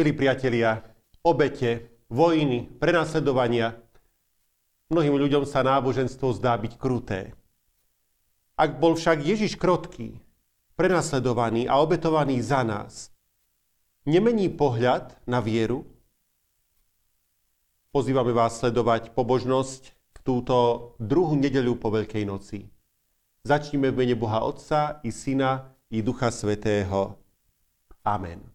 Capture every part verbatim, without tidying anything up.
milí priatelia, obete, vojny, prenasledovania. Mnohým ľuďom sa náboženstvo zdá byť kruté. Ak bol však Ježiš krotký, prenasledovaný a obetovaný za nás, nemení pohľad na vieru? Pozývame vás sledovať pobožnosť túto druhú nedeľu po Veľkej noci. Začníme v mene Boha Otca i Syna i Ducha Svätého. Amen.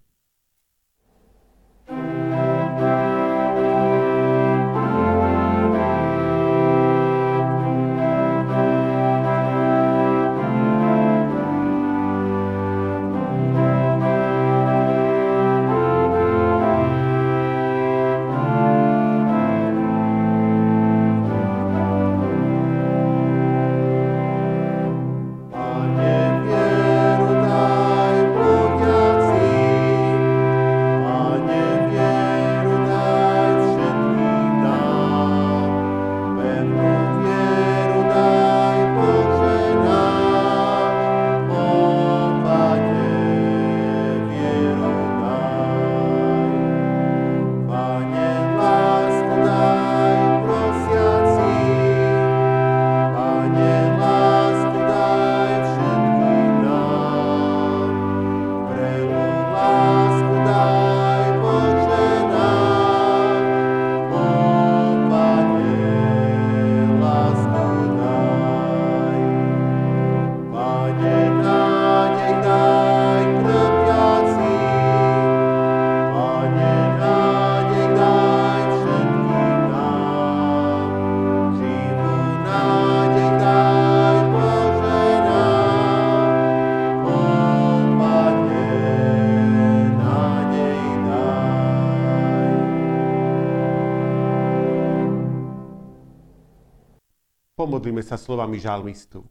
Pomodlíme sa slovami žalmistu.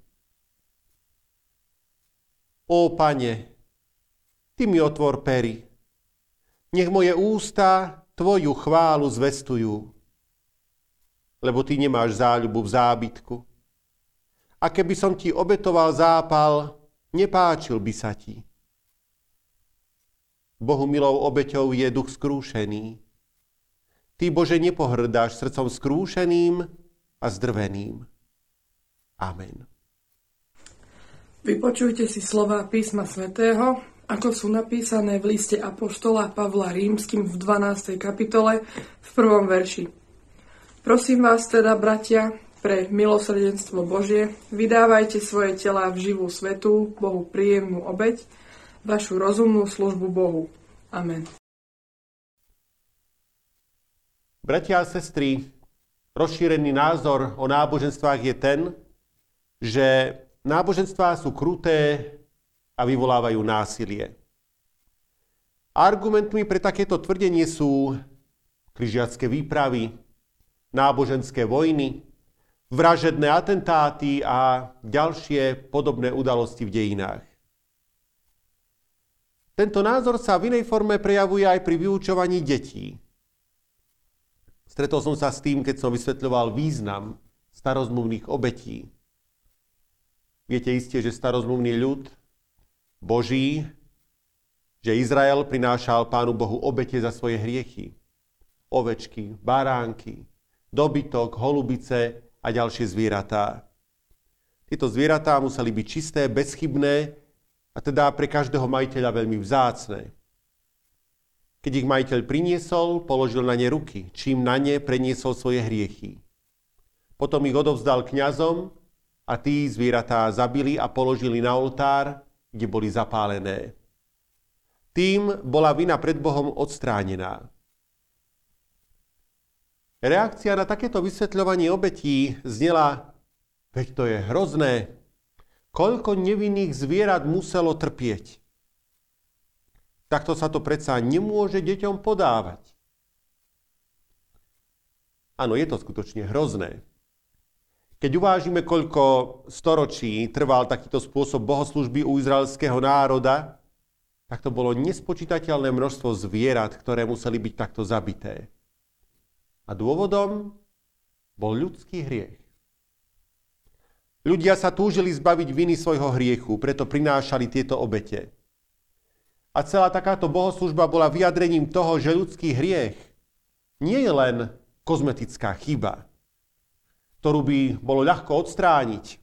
Ó Pane, Ty mi otvor pery. Nech moje ústa Tvoju chválu zvestujú. Lebo Ty nemáš záľubu v zábytku. A keby som Ti obetoval zápal, nepáčil by sa Ti. Bohu milou obeťou je duch skrúšený. Ty, Bože, nepohrdáš srdcom skrúšeným a zdrveným. Amen. Vypočujte si slová písma svätého, ako sú napísané v liste apoštola Pavla Rímskym v dvanástej kapitole v prvom verši. Prosím vás teda, bratia, pre milosrdenstvo Božie, vydávajte svoje telá v živú svätú, Bohu príjemnú obeť, vašu rozumnú službu Bohu. Amen. Bratia a sestry, rozšírený názor o náboženstvách je ten, že náboženstvá sú kruté a vyvolávajú násilie. Argumentmi pre takéto tvrdenie sú križiacké výpravy, náboženské vojny, vražedné atentáty a ďalšie podobné udalosti v dejinách. Tento názor sa v inej forme prejavuje aj pri vyučovaní detí. Stretol som sa s tým, keď som vysvetľoval význam starozmluvných obetí. Viete isté, že starozmluvný ľud Boží, že Izrael prinášal Pánu Bohu obete za svoje hriechy. Ovečky, baránky, dobytok, holubice a ďalšie zvieratá. Tieto zvieratá museli byť čisté, bezchybné a teda pre každého majiteľa veľmi vzácne. Keď ich majiteľ priniesol, položil na ne ruky, čím na ne preniesol svoje hriechy. Potom ich odovzdal kňazom, a tí zvieratá zabili a položili na oltár, kde boli zapálené. Tým bola vina pred Bohom odstránená. Reakcia na takéto vysvetľovanie obetí znela: veď to je hrozné, koľko nevinných zvierat muselo trpieť. Takto sa to predsa nemôže deťom podávať. Áno, je to skutočne hrozné. Keď uvážime, koľko storočí trval takýto spôsob bohoslúžby u izraelského národa, tak to bolo nespočítateľné množstvo zvierat, ktoré museli byť takto zabité. A dôvodom bol ľudský hriech. Ľudia sa túžili zbaviť viny svojho hriechu, preto prinášali tieto obete. A celá takáto bohoslužba bola vyjadrením toho, že ľudský hriech nie je len kozmetická chyba, ktorú by bolo ľahko odstrániť.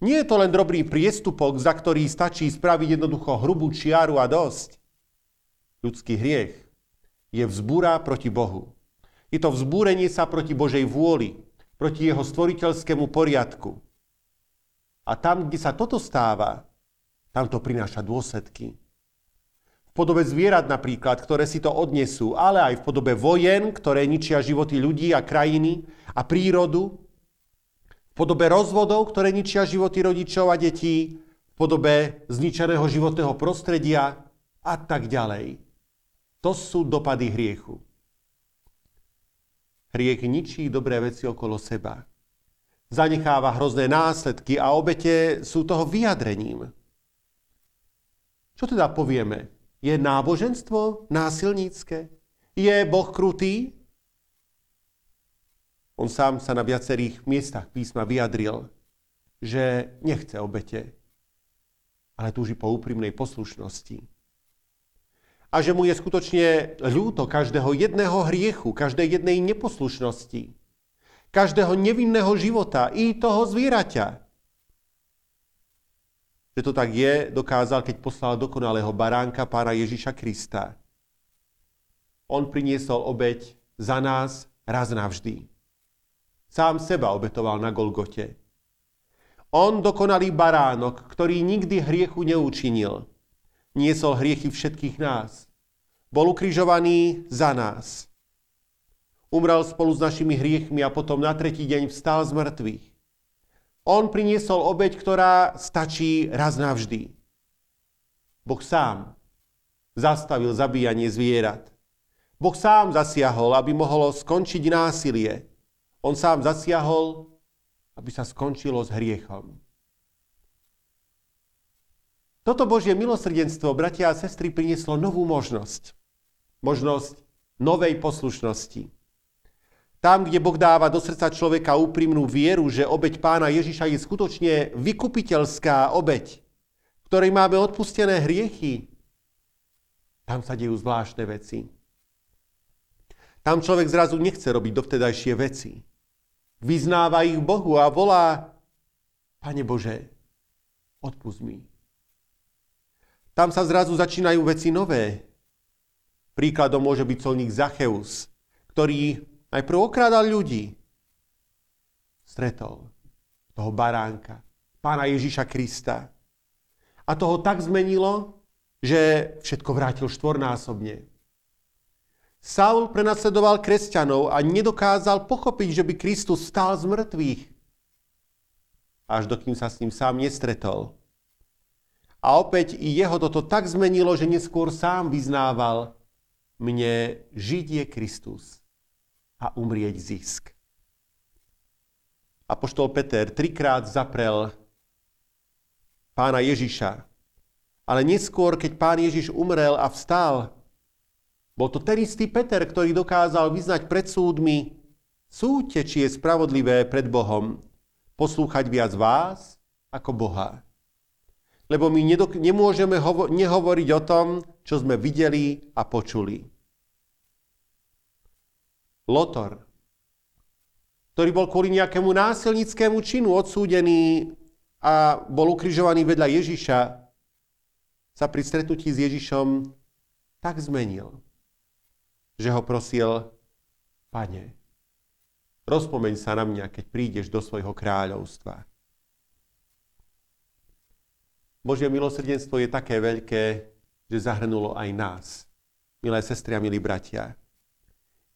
Nie je to len drobný priestupok, za ktorý stačí spraviť jednoducho hrubú čiaru a dosť. Ľudský hriech je vzbúra proti Bohu. Je to vzbúrenie sa proti Božej vôli, proti jeho stvoriteľskému poriadku. A tam, kde sa toto stáva, tam to prináša dôsledky. V podobe zvierat napríklad, ktoré si to odnesú, ale aj v podobe vojen, ktoré ničia životy ľudí a krajiny a prírodu, v podobe rozvodov, ktoré ničia životy rodičov a detí, v podobe zničeného životného prostredia a tak ďalej. To sú dopady hriechu. Hriech ničí dobré veci okolo seba. Zanecháva hrozné následky a obete sú toho vyjadrením. Čo teda povieme? Je náboženstvo násilnícke? Je Boh krutý? On sám sa na viacerých miestach písma vyjadril, že nechce obete, ale túži po úprimnej poslušnosti. A že mu je skutočne ľúto každého jedného hriechu, každej jednej neposlušnosti, každého nevinného života i toho zvieraťa. Že to tak je, dokázal, keď poslal dokonalého baránka Pána Ježiša Krista. On priniesol obeť za nás raz navždy. Sám seba obetoval na Golgote. On, dokonalý baránok, ktorý nikdy hriechu neučinil, niesol hriechy všetkých nás. Bol ukrižovaný za nás. Umrel spolu s našimi hriechmi a potom na tretí deň vstal z mŕtvych. On priniesol obeť, ktorá stačí raz navždy. Boh sám zastavil zabíjanie zvierat. Boh sám zasiahol, aby mohlo skončiť násilie. On sám zasiahol, aby sa skončilo s hriechom. Toto Božie milosrdenstvo, bratia a sestry, prinieslo novú možnosť. Možnosť novej poslušnosti. Tam, kde Boh dáva do srdca človeka úprimnú vieru, že obeť Pána Ježiša je skutočne vykupiteľská obeť, ktorej máme odpustené hriechy, tam sa dejú zvláštne veci. Tam človek zrazu nechce robiť dovtedajšie veci. Vyznáva ich Bohu a volá: Pane Bože, odpusť mi. Tam sa zrazu začínajú veci nové. Príkladom môže byť colník Zacheus, ktorý najprv okrádal ľudí. Stretol toho baránka, Pána Ježiša Krista. A toho tak zmenilo, že všetko vrátil štvornásobne. Saul prenasledoval kresťanov a nedokázal pochopiť, že by Kristus stál z mŕtvych. Až dokým sa s ním sám nestretol. A opäť i jeho toto tak zmenilo, že neskôr sám vyznával: Mne žiť je Kristus a umrieť zisk. Apoštol Peter trikrát zaprel Pána Ježiša, ale neskôr, keď Pán Ježiš umrel a vstal, bol to ten istý Peter, ktorý dokázal vyznať pred súdmi: Súďte, či je spravodlivé pred Bohom poslúchať viac vás ako Boha. Lebo my nedok- nemôžeme hovo- nehovoriť o tom, čo sme videli a počuli. Lotor, ktorý bol kvôli nejakému násilníckému činu odsúdený a bol ukrižovaný vedľa Ježiša, sa pri stretnutí s Ježišom tak zmenil, že ho prosil: Pane, rozpomeň sa na mňa, keď prídeš do svojho kráľovstva. Božie milosrdenstvo je také veľké, že zahrnulo aj nás, milé sestry a milí bratia.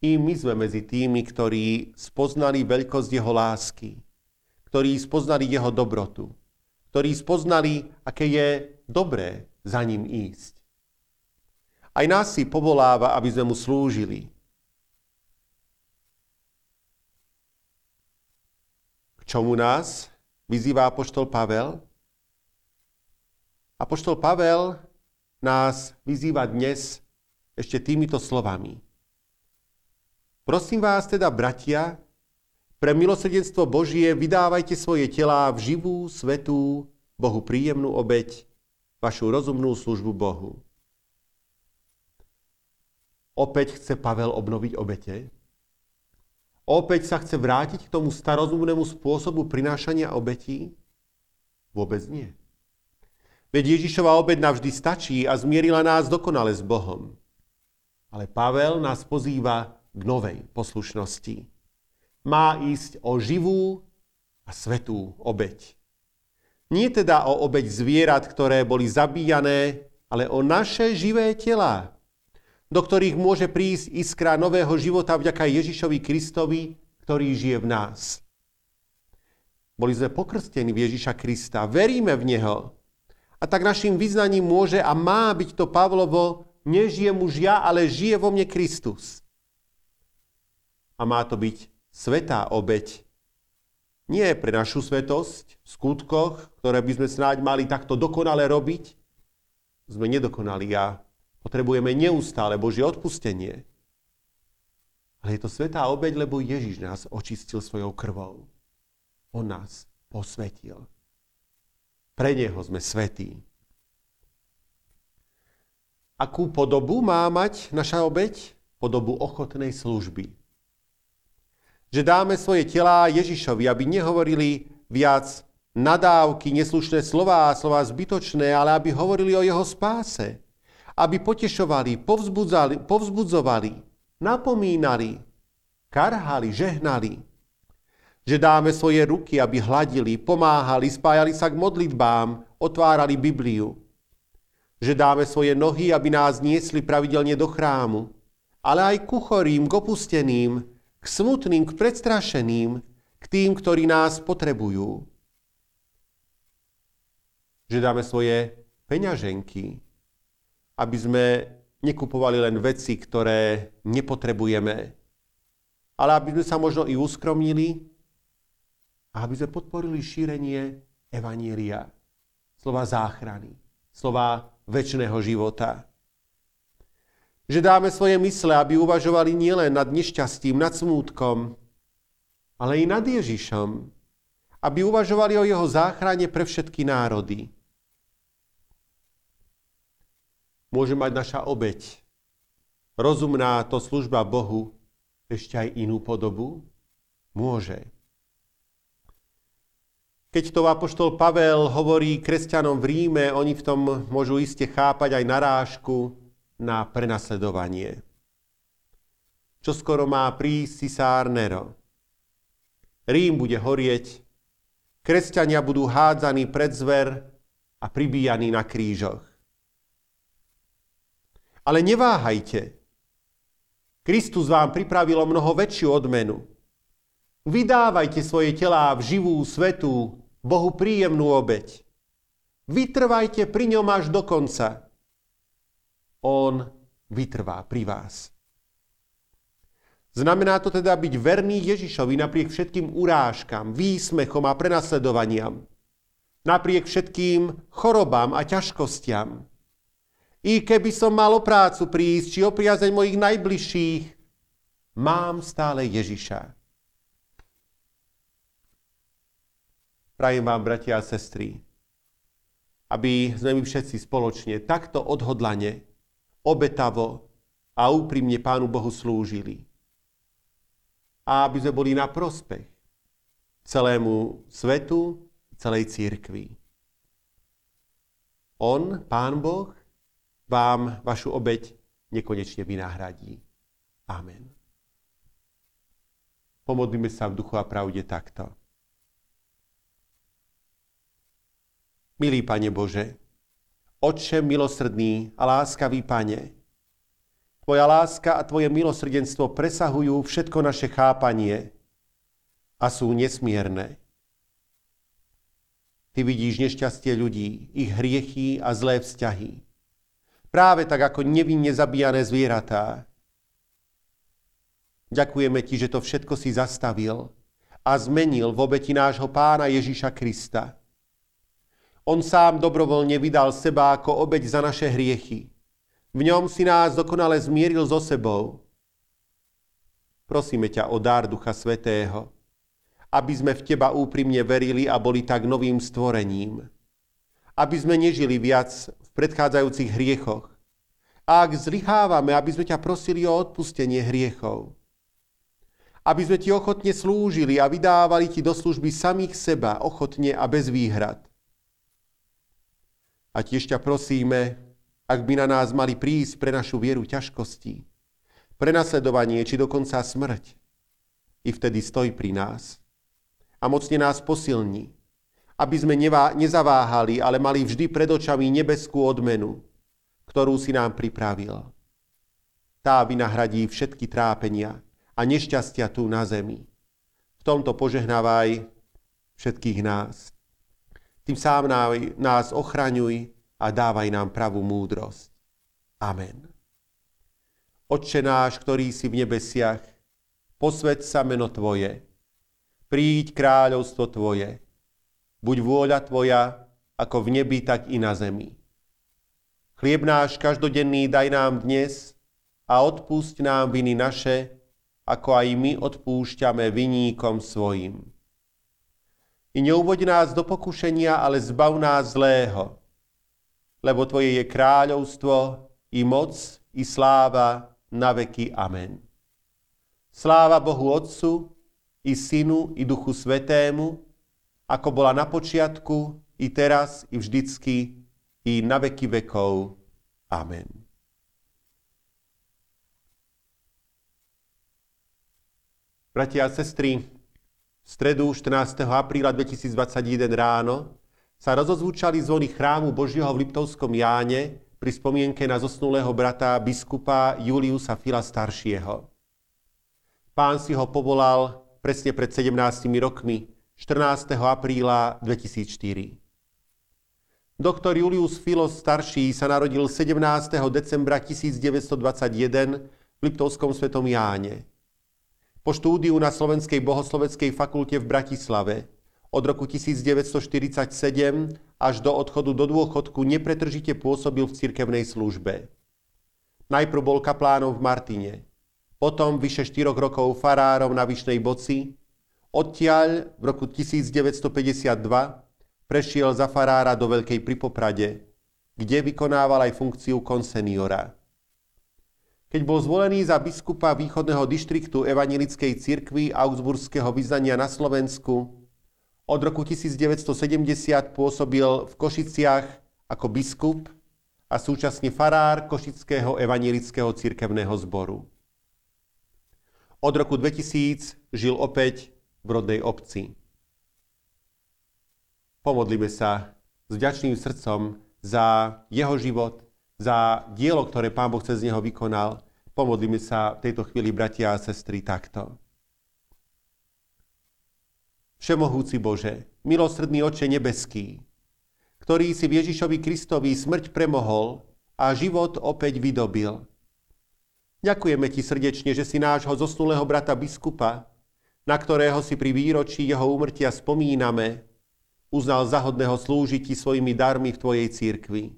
I my sme medzi tými, ktorí spoznali veľkosť jeho lásky, ktorí spoznali jeho dobrotu, ktorí spoznali, aké je dobré za ním ísť. Aj nás si povoláva, aby sme mu slúžili. K čomu nás vyzýva apoštol Pavel? Apoštol Pavel nás vyzýva dnes ešte týmito slovami: Prosím vás teda, bratia, pre milosrdenstvo Božie vydávajte svoje telá v živú, svätú, Bohu príjemnú obeť, vašu rozumnú službu Bohu. Opäť chce Pavel obnoviť obete. Opäť sa chce vrátiť k tomu starozumnému spôsobu prinášania obetí? Vôbec nie. Veď Ježišova obeť navždy stačí a zmierila nás dokonale s Bohom. Ale Pavel nás pozýva k novej poslušnosti. Má ísť o živú a svätú obeť. Nie teda o obeť zvierat, ktoré boli zabíjané, ale o naše živé telá, do ktorých môže prísť iskra nového života vďaka Ježišovi Kristovi, ktorý žije v nás. Boli sme pokrstení v Ježiša Krista, veríme v Neho. A tak našim vyznaním môže a má byť to Pavlovo: nežijem už ja, ale žije vo mne Kristus. A má to byť svätá obeť. Nie pre našu svätosť v skutkoch, ktoré by sme snáď mali takto dokonale robiť. Sme nedokonali a potrebujeme neustále Božie odpustenie. Ale je to svätá obeť, lebo Ježiš nás očistil svojou krvou. On nás posvätil. Pre Neho sme svätí. Akú podobu má mať naša obeť? Podobu ochotnej služby. Že dáme svoje telá Ježišovi, aby nehovorili viac nadávky, neslušné slová, slová zbytočné, ale aby hovorili o jeho spáse. Aby potešovali, povzbudzali, povzbudzovali, napomínali, karhali, žehnali. Že dáme svoje ruky, aby hladili, pomáhali, spájali sa k modlitbám, otvárali Bibliu. Že dáme svoje nohy, aby nás niesli pravidelne do chrámu, ale aj ku chorým, k opusteným, k smutným, k predstrašeným, k tým, ktorí nás potrebujú. Že dáme svoje peňaženky, aby sme nekupovali len veci, ktoré nepotrebujeme, ale aby sme sa možno i uskromnili a aby sme podporili šírenie evanjelia, slova záchrany, slova večného života. Že dáme svoje mysle, aby uvažovali nielen nad nešťastím, nad smútkom, ale i nad Ježišom, aby uvažovali o jeho záchrane pre všetky národy. Môže mať naša obeť, rozumná to služba Bohu, ešte aj inú podobu? Môže. Keď to apoštol Pavel hovorí kresťanom v Ríme, oni v tom môžu iste chápať aj narážku na prenasledovanie. Čoskoro má prísť cisár Nero. Rím bude horieť, kresťania budú hádzaní pred zver a pribíjaní na krížoch. Ale neváhajte. Kristus vám pripravilo mnoho väčšiu odmenu. Vydávajte svoje telá v živú, svätú, Bohu príjemnú obeť. Vytrvajte pri ňom až do konca. On vytrvá pri vás. Znamená to teda byť verný Ježišovi napriek všetkým urážkam, výsmechom a prenasledovaniam. Napriek všetkým chorobám a ťažkostiam. I keby som mal o prácu prísť, či o priazeň mojich najbližších, mám stále Ježiša. Prajem vám, bratia a sestry, aby sme my všetci spoločne takto odhodlane, obetavo a úprimne Pánu Bohu slúžili. A aby sme boli na prospech celému svetu, celej cirkvi. On, Pán Boh, vám vašu obeť nekonečne vynahradí. Amen. Pomodlíme sa v duchu a pravde takto. Milý Pane Bože, Otče milosrdný a láskavý Pane, Tvoja láska a Tvoje milosrdenstvo presahujú všetko naše chápanie a sú nesmierne. Ty vidíš nešťastie ľudí, ich hriechy a zlé vzťahy, práve tak ako nevinne zabíjane zvieratá. Ďakujeme Ti, že to všetko si zastavil a zmenil v obeti nášho Pána Ježiša Krista. On sám dobrovoľne vydal seba ako obeť za naše hriechy. V ňom si nás dokonale zmieril so sebou. Prosíme ťa o dar Ducha Svätého, aby sme v teba úprimne verili a boli tak novým stvorením. Aby sme nežili viac v predchádzajúcich hriechoch, ak zlyhávame, aby sme ťa prosili o odpustenie hriechov. Aby sme ti ochotne slúžili a vydávali ti do služby samých seba, ochotne a bez výhrad. A tiež ťa prosíme, ak by na nás mali prísť pre našu vieru ťažkostí, prenasledovanie či dokonca smrť, i vtedy stoj pri nás a mocne nás posilni, aby sme nevá- nezaváhali, ale mali vždy pred očami nebeskú odmenu, ktorú si nám pripravil. Tá vynahradí všetky trápenia a nešťastia tu na zemi. V tomto požehnávaj všetkých nás. Tým sám nás ochraňuj a dávaj nám pravú múdrosť. Amen. Otče náš, ktorý si v nebesiach, posväť sa meno Tvoje. Príď kráľovstvo Tvoje. Buď vôľa Tvoja, ako v nebi, tak i na zemi. Chlieb náš každodenný daj nám dnes a odpúšť nám viny naše, ako aj my odpúšťame viníkom svojim. I neuvoď nás do pokušenia, ale zbav nás zlého, lebo Tvoje je kráľovstvo, i moc, i sláva, na veky. Amen. Sláva Bohu Otcu, i Synu, i Duchu Svätému, ako bola na počiatku, i teraz, i vždycky, i na veky vekov. Amen. Bratia a sestry, v stredu štrnásteho apríla dvetisícdvadsaťjeden ráno sa rozozvučali zvony chrámu Božieho v Liptovskom Jáne pri spomienke na zosnulého brata biskupa Júliusa Fila staršieho. Pán si ho povolal presne pred sedemnástimi rokmi, štrnásteho apríla dvetisícštyri. Doktor Július Filo starší sa narodil sedemnásteho decembra tisícdeväťstodvadsaťjeden v Liptovskom Svetom Jáne. Po štúdiu na Slovenskej bohosloveckej fakulte v Bratislave od roku devätnásťstoštyridsaťsedem až do odchodu do dôchodku nepretržite pôsobil v cirkevnej službe. Najprv bol kaplánom v Martine, potom vyše štyroch rokov farárom na Vyšnej Boci, odtiaľ v roku devätnásťstopäťdesiatdva prešiel za farára do Veľkej Pripoprade, kde vykonával aj funkciu konseniora. Keď bol zvolený za biskupa východného dištriktu Evanjelickej cirkvi augsburského vyznania na Slovensku, od roku devätnásťstosedemdesiat pôsobil v Košiciach ako biskup a súčasne farár Košického evanjelického cirkevného zboru. Od roku dvetisíc žil opäť v rodnej obci. Pomodlíme sa s vďačným srdcom za jeho život, za dielo, ktoré Pán Boh cez neho vykonal. Pomodlíme sa v tejto chvíli, bratia a sestry, takto. Všemohúci Bože, milosrdný Otče nebeský, ktorý si v Ježišovi Kristovi smrť premohol a život opäť vydobil. Ďakujeme Ti srdečne, že si nášho zosnulého brata biskupa, na ktorého si pri výročí jeho úmrtia spomíname, uznal za hodného slúžiť Ti svojimi darmi v Tvojej cirkvi.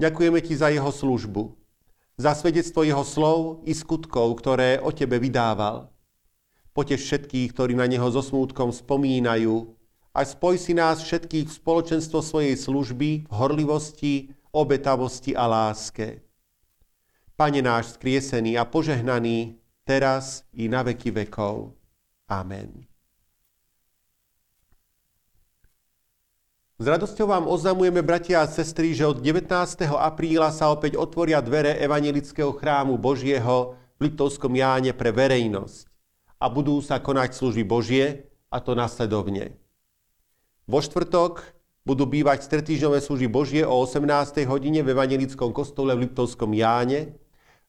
Ďakujeme Ti za jeho službu, za svedectvo jeho slov i skutkov, ktoré o Tebe vydával. Poteš všetkých, ktorí na neho so smútkom spomínajú, a spoj si nás všetkých v spoločenstvo svojej služby, v horlivosti, obetavosti a láske. Pane náš skriesený a požehnaný, teraz i na veky vekov. Amen. S radosťou vám oznamujeme, bratia a sestry, že od devätnásteho apríla sa opäť otvoria dvere Evanjelického chrámu Božieho v Liptovskom Jáne pre verejnosť a budú sa konať služby Božie, a to nasledovne. Vo štvrtok budú bývať stretýždňové služby Božie o osemnástej hodine v Evanjelickom kostole v Liptovskom Jáne.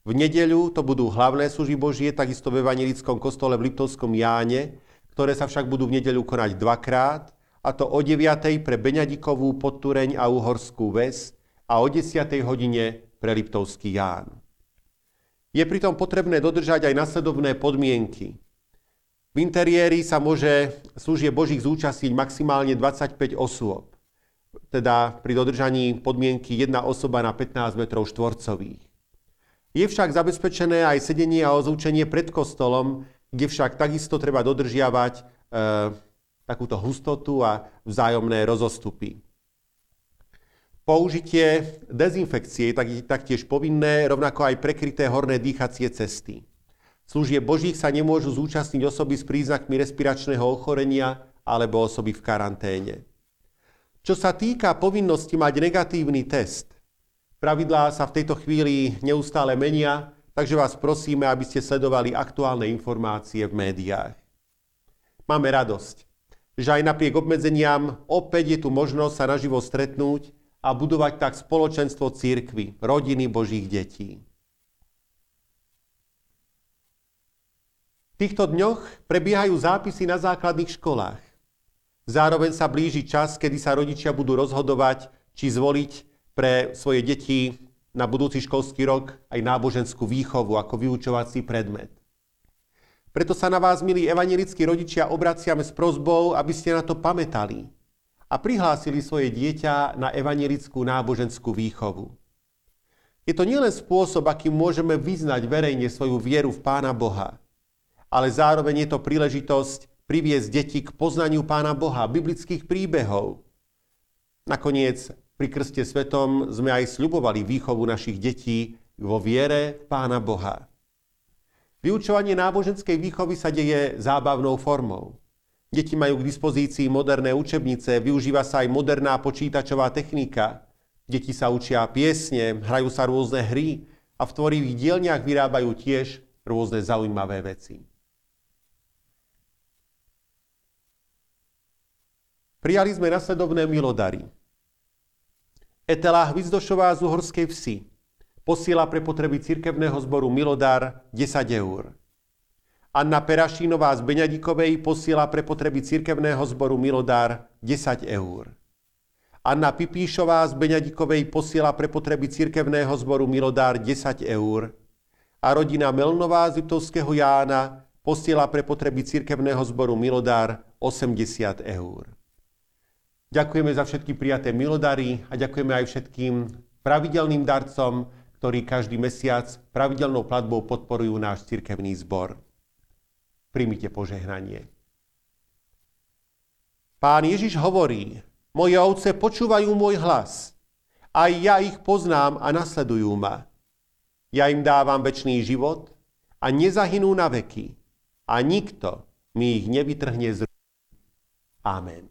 V nedeľu to budú hlavné služby Božie, takisto v Evanjelickom kostole v Liptovskom Jáne, ktoré sa však budú v nedeľu konať dvakrát, a to o deviatej pre Beňadikovú, Podtureň a Uhorskú Ves a o desiatej hodine pre Liptovský Ján. Je pritom potrebné dodržať aj nasledovné podmienky. V interiéri sa môže služieb Božích zúčastniť maximálne dvadsaťpäť osôb, teda pri dodržaní podmienky jedna osoba na pätnásť metrov štvorcových. Je však zabezpečené aj sedenie a ozvučenie pred kostolom, kde však takisto treba dodržiavať e, takúto hustotu a vzájomné rozostupy. Použitie dezinfekcie je taktiež povinné, rovnako aj prekryté horné dýchacie cesty. Služieb Božích sa nemôžu zúčastniť osoby s príznakmi respiračného ochorenia alebo osoby v karanténe. Čo sa týka povinnosti mať negatívny test, pravidlá sa v tejto chvíli neustále menia, takže vás prosíme, aby ste sledovali aktuálne informácie v médiách. Máme radosť, že aj napriek obmedzeniam opäť je tu možnosť sa naživo stretnúť a budovať tak spoločenstvo cirkvi, rodiny Božích detí. V týchto dňoch prebiehajú zápisy na základných školách. Zároveň sa blíži čas, kedy sa rodičia budú rozhodovať, či zvoliť pre svoje deti na budúci školský rok aj náboženskú výchovu ako vyučovací predmet. Preto sa na vás, milí evanjelickí rodičia, obraciame s prosbou, aby ste na to pamätali a prihlásili svoje dieťa na evanjelickú náboženskú výchovu. Je to nielen spôsob, akým môžeme vyznať verejne svoju vieru v Pána Boha, ale zároveň je to príležitosť priviesť deti k poznaniu Pána Boha, biblických príbehov. Nakoniec, pri krste svetom sme aj sľubovali výchovu našich detí vo viere Pána Boha. Vyučovanie náboženskej výchovy sa deje zábavnou formou. Deti majú k dispozícii moderné učebnice, využíva sa aj moderná počítačová technika. Deti sa učia piesne, hrajú sa rôzne hry a v tvorivých dielniach vyrábajú tiež rôzne zaujímavé veci. Prijali sme nasledovné milodary. Etela Hvizdošová z Uhorskej Vsi posiela pre potreby cirkevného zboru milodár desať eur. Anna Perašinová z Beňadikovej posiela pre potreby cirkevného zboru milodár desať eur. Anna Pipíšová z Beňadikovej posiela pre potreby cirkevného zboru milodár desať eur. A rodina Melnová z Liptovského Jána posiela pre potreby cirkevného zboru milodár osemdesiat eur. Ďakujeme za všetky prijaté milodary a ďakujeme aj všetkým pravidelným darcom, ktorí každý mesiac pravidelnou platbou podporujú náš cirkevný zbor. Príjmite požehnanie. Pán Ježiš hovorí: Moje ovce počúvajú môj hlas. Aj ja ich poznám a nasledujú ma. Ja im dávam večný život a nezahynú na veky. A nikto mi ich nevytrhne z ruky. Amen.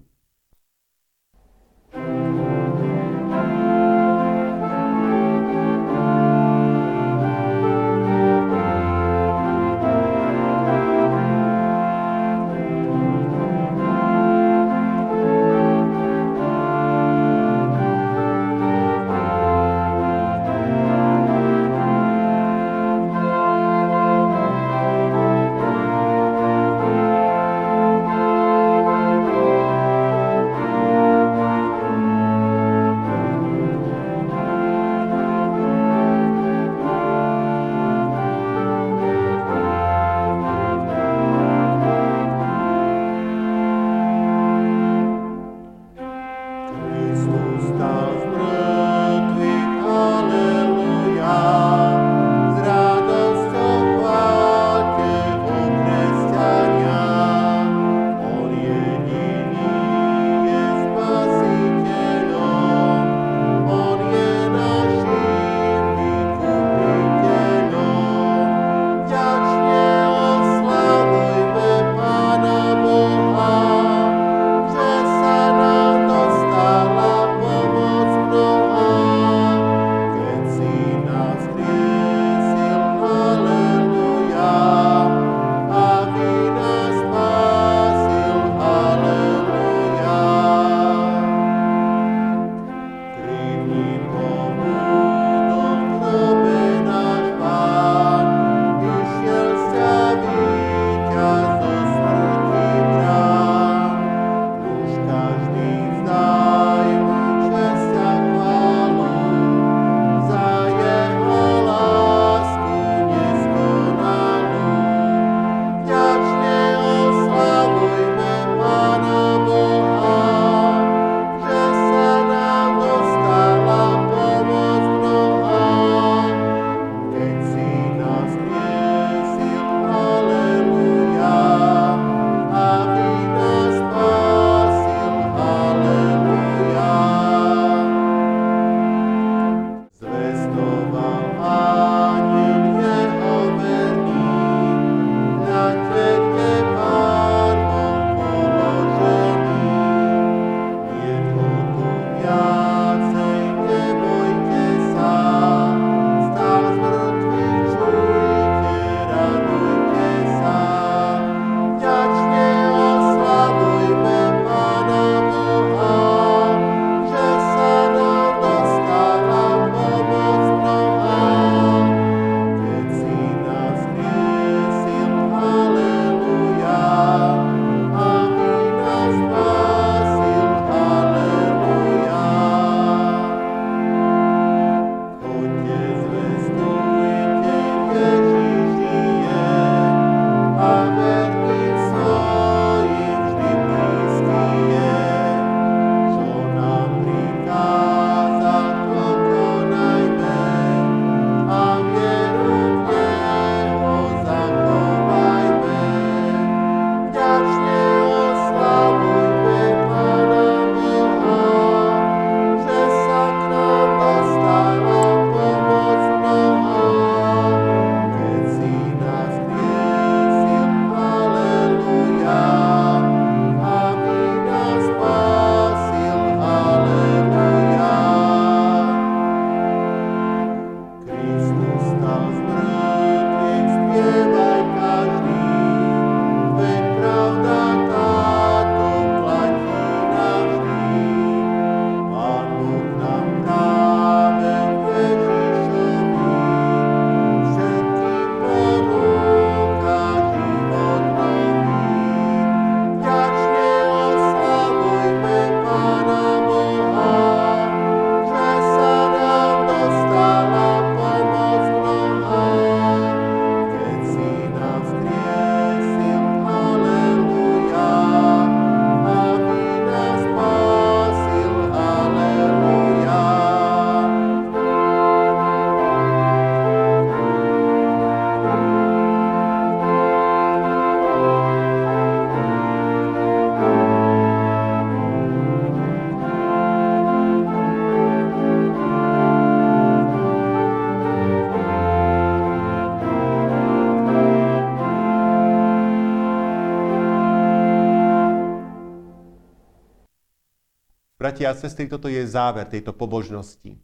bratia a sestry, toto je záver tejto pobožnosti.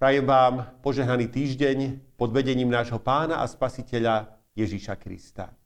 Prajem vám požehnaný týždeň pod vedením nášho Pána a Spasiteľa Ježíša Krista.